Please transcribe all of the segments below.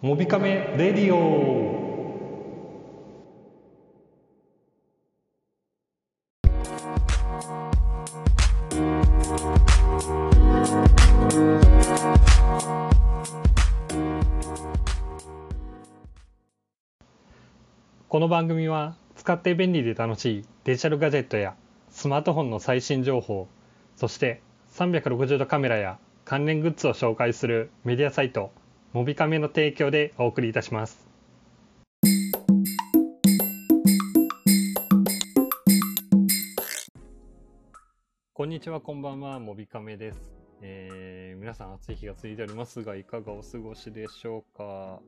モビカメレディオ。この番組は使って便利で楽しいデジタルガジェットやスマートフォンの最新情報、そして360度カメラや関連グッズを紹介するメディアサイトモビカメの提供でお送りいたします。こんにちは、こんばんは、モビカメです。皆さん暑い日が続いておりますが、いかがお過ごしでしょうか。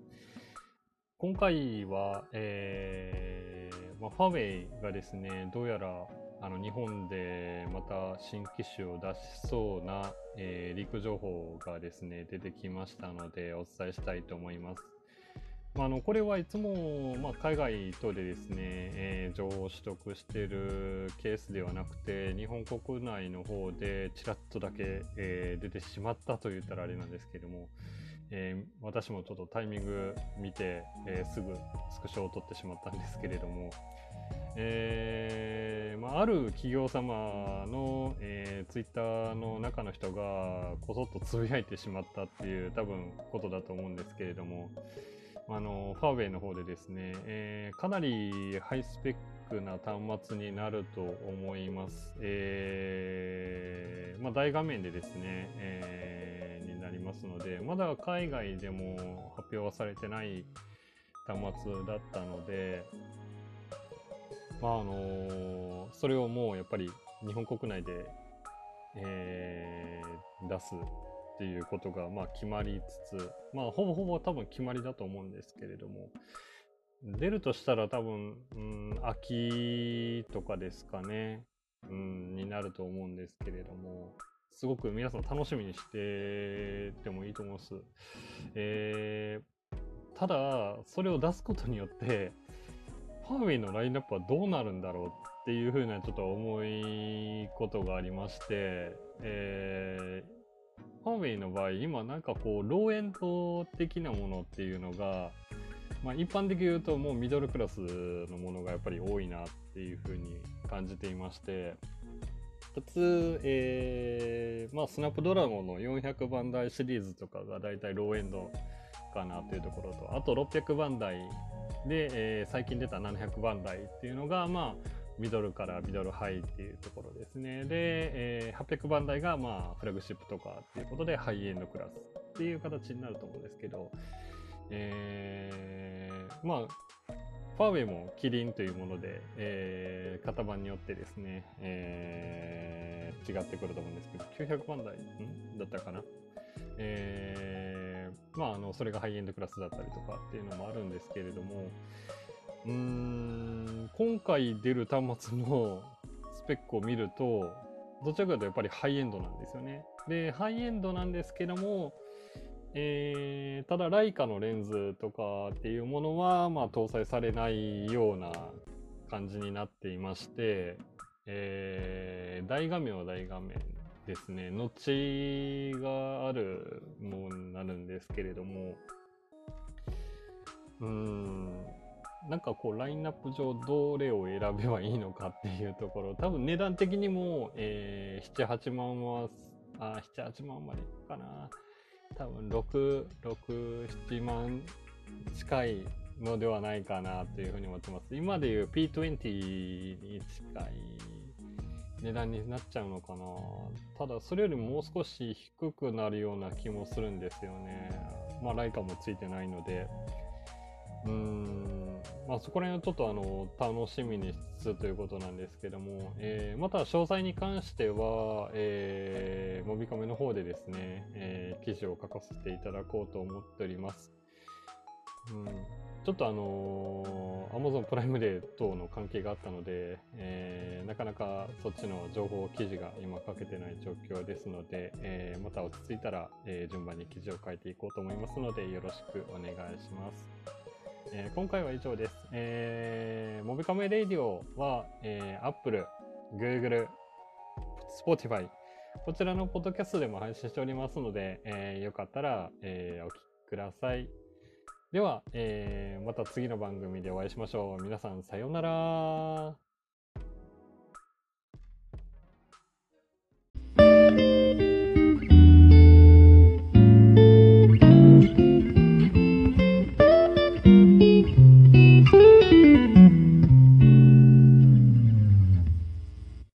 今回は、ファーウェイがですね、どうやら日本でまた新機種を出しそうな、リーク情報がですね出てきましたのでお伝えしたいと思います。これはいつも、海外等でですね、情報を取得しているケースではなくて、日本国内の方でちらっとだけ、出てしまったと言ったらあれなんですけども、私もちょっとタイミング見て、すぐスクショを撮ってしまったんですけれども、ある企業様の、ツイッターの中の人がこそっとつぶやいてしまったっていう多分ことだと思うんですけれども、ファーウェイの方でですね、かなりハイスペックな端末になると思います。大画面でですね、になりますので、まだ海外でも発表はされてない端末だったので、それをもうやっぱり日本国内で、出すっていうことが決まりつつ、ほぼほぼ多分決まりだと思うんですけれども、出るとしたら多分、秋とかですかね、になると思うんですけれども、すごく皆さん楽しみにしててもいいと思います。ただそれを出すことによってファーウェイのラインナップはどうなるんだろうっていう風なちょっと重いことがありまして、ファーウェイの場合今ローエンド的なものっていうのが、一般的に言うともうミドルクラスのものがやっぱり多いなっていう風に感じていまして、普通、スナップドラゴンの400番台シリーズとかがだいたいローエンドかなというところと、あと600番台で、最近出た700番台っていうのが、ミドルからミドルハイっていうところですね。で、800番台が、フラグシップとかっていうことでハイエンドクラスっていう形になると思うんですけど、ファーウェイもキリンというもので、型番によってですね、違ってくると思うんですけど、900番台だったかな。それがハイエンドクラスだったりとかっていうのもあるんですけれども、今回出る端末のスペックを見ると、どちらかというとやっぱりハイエンドなんですよね。で、ハイエンドなんですけども、ただライカのレンズとかっていうものは、搭載されないような感じになっていまして、大画面は大画面ですね、ノッチがあるものになるんですけれども、ラインナップ上どれを選べばいいのかっていうところ、多分値段的にも、7,8 万は7,8 万までかな、多分6,7 万近いのではないかなというふうに思ってます。今でいう P20 に近い値段になっちゃうのかな。ただそれよりもう少し低くなるような気もするんですよね。ライカもついてないので、そこら辺をちょっと楽しみにしつつということなんですけども、また詳細に関しては、モビカメの方でですね、記事を書かせていただこうと思っております。ちょっとAmazon プライムデー等の関係があったので、なかなかそっちの情報記事が今書けてない状況ですので、また落ち着いたら、順番に記事を書いていこうと思いますのでよろしくお願いします。今回は以上です。モビカメレディオは、Apple、Google、Spotify こちらのポッドキャストでも配信しておりますので、よかったら、お聞きください。では、また次の番組でお会いしましょう。皆さんさようなら。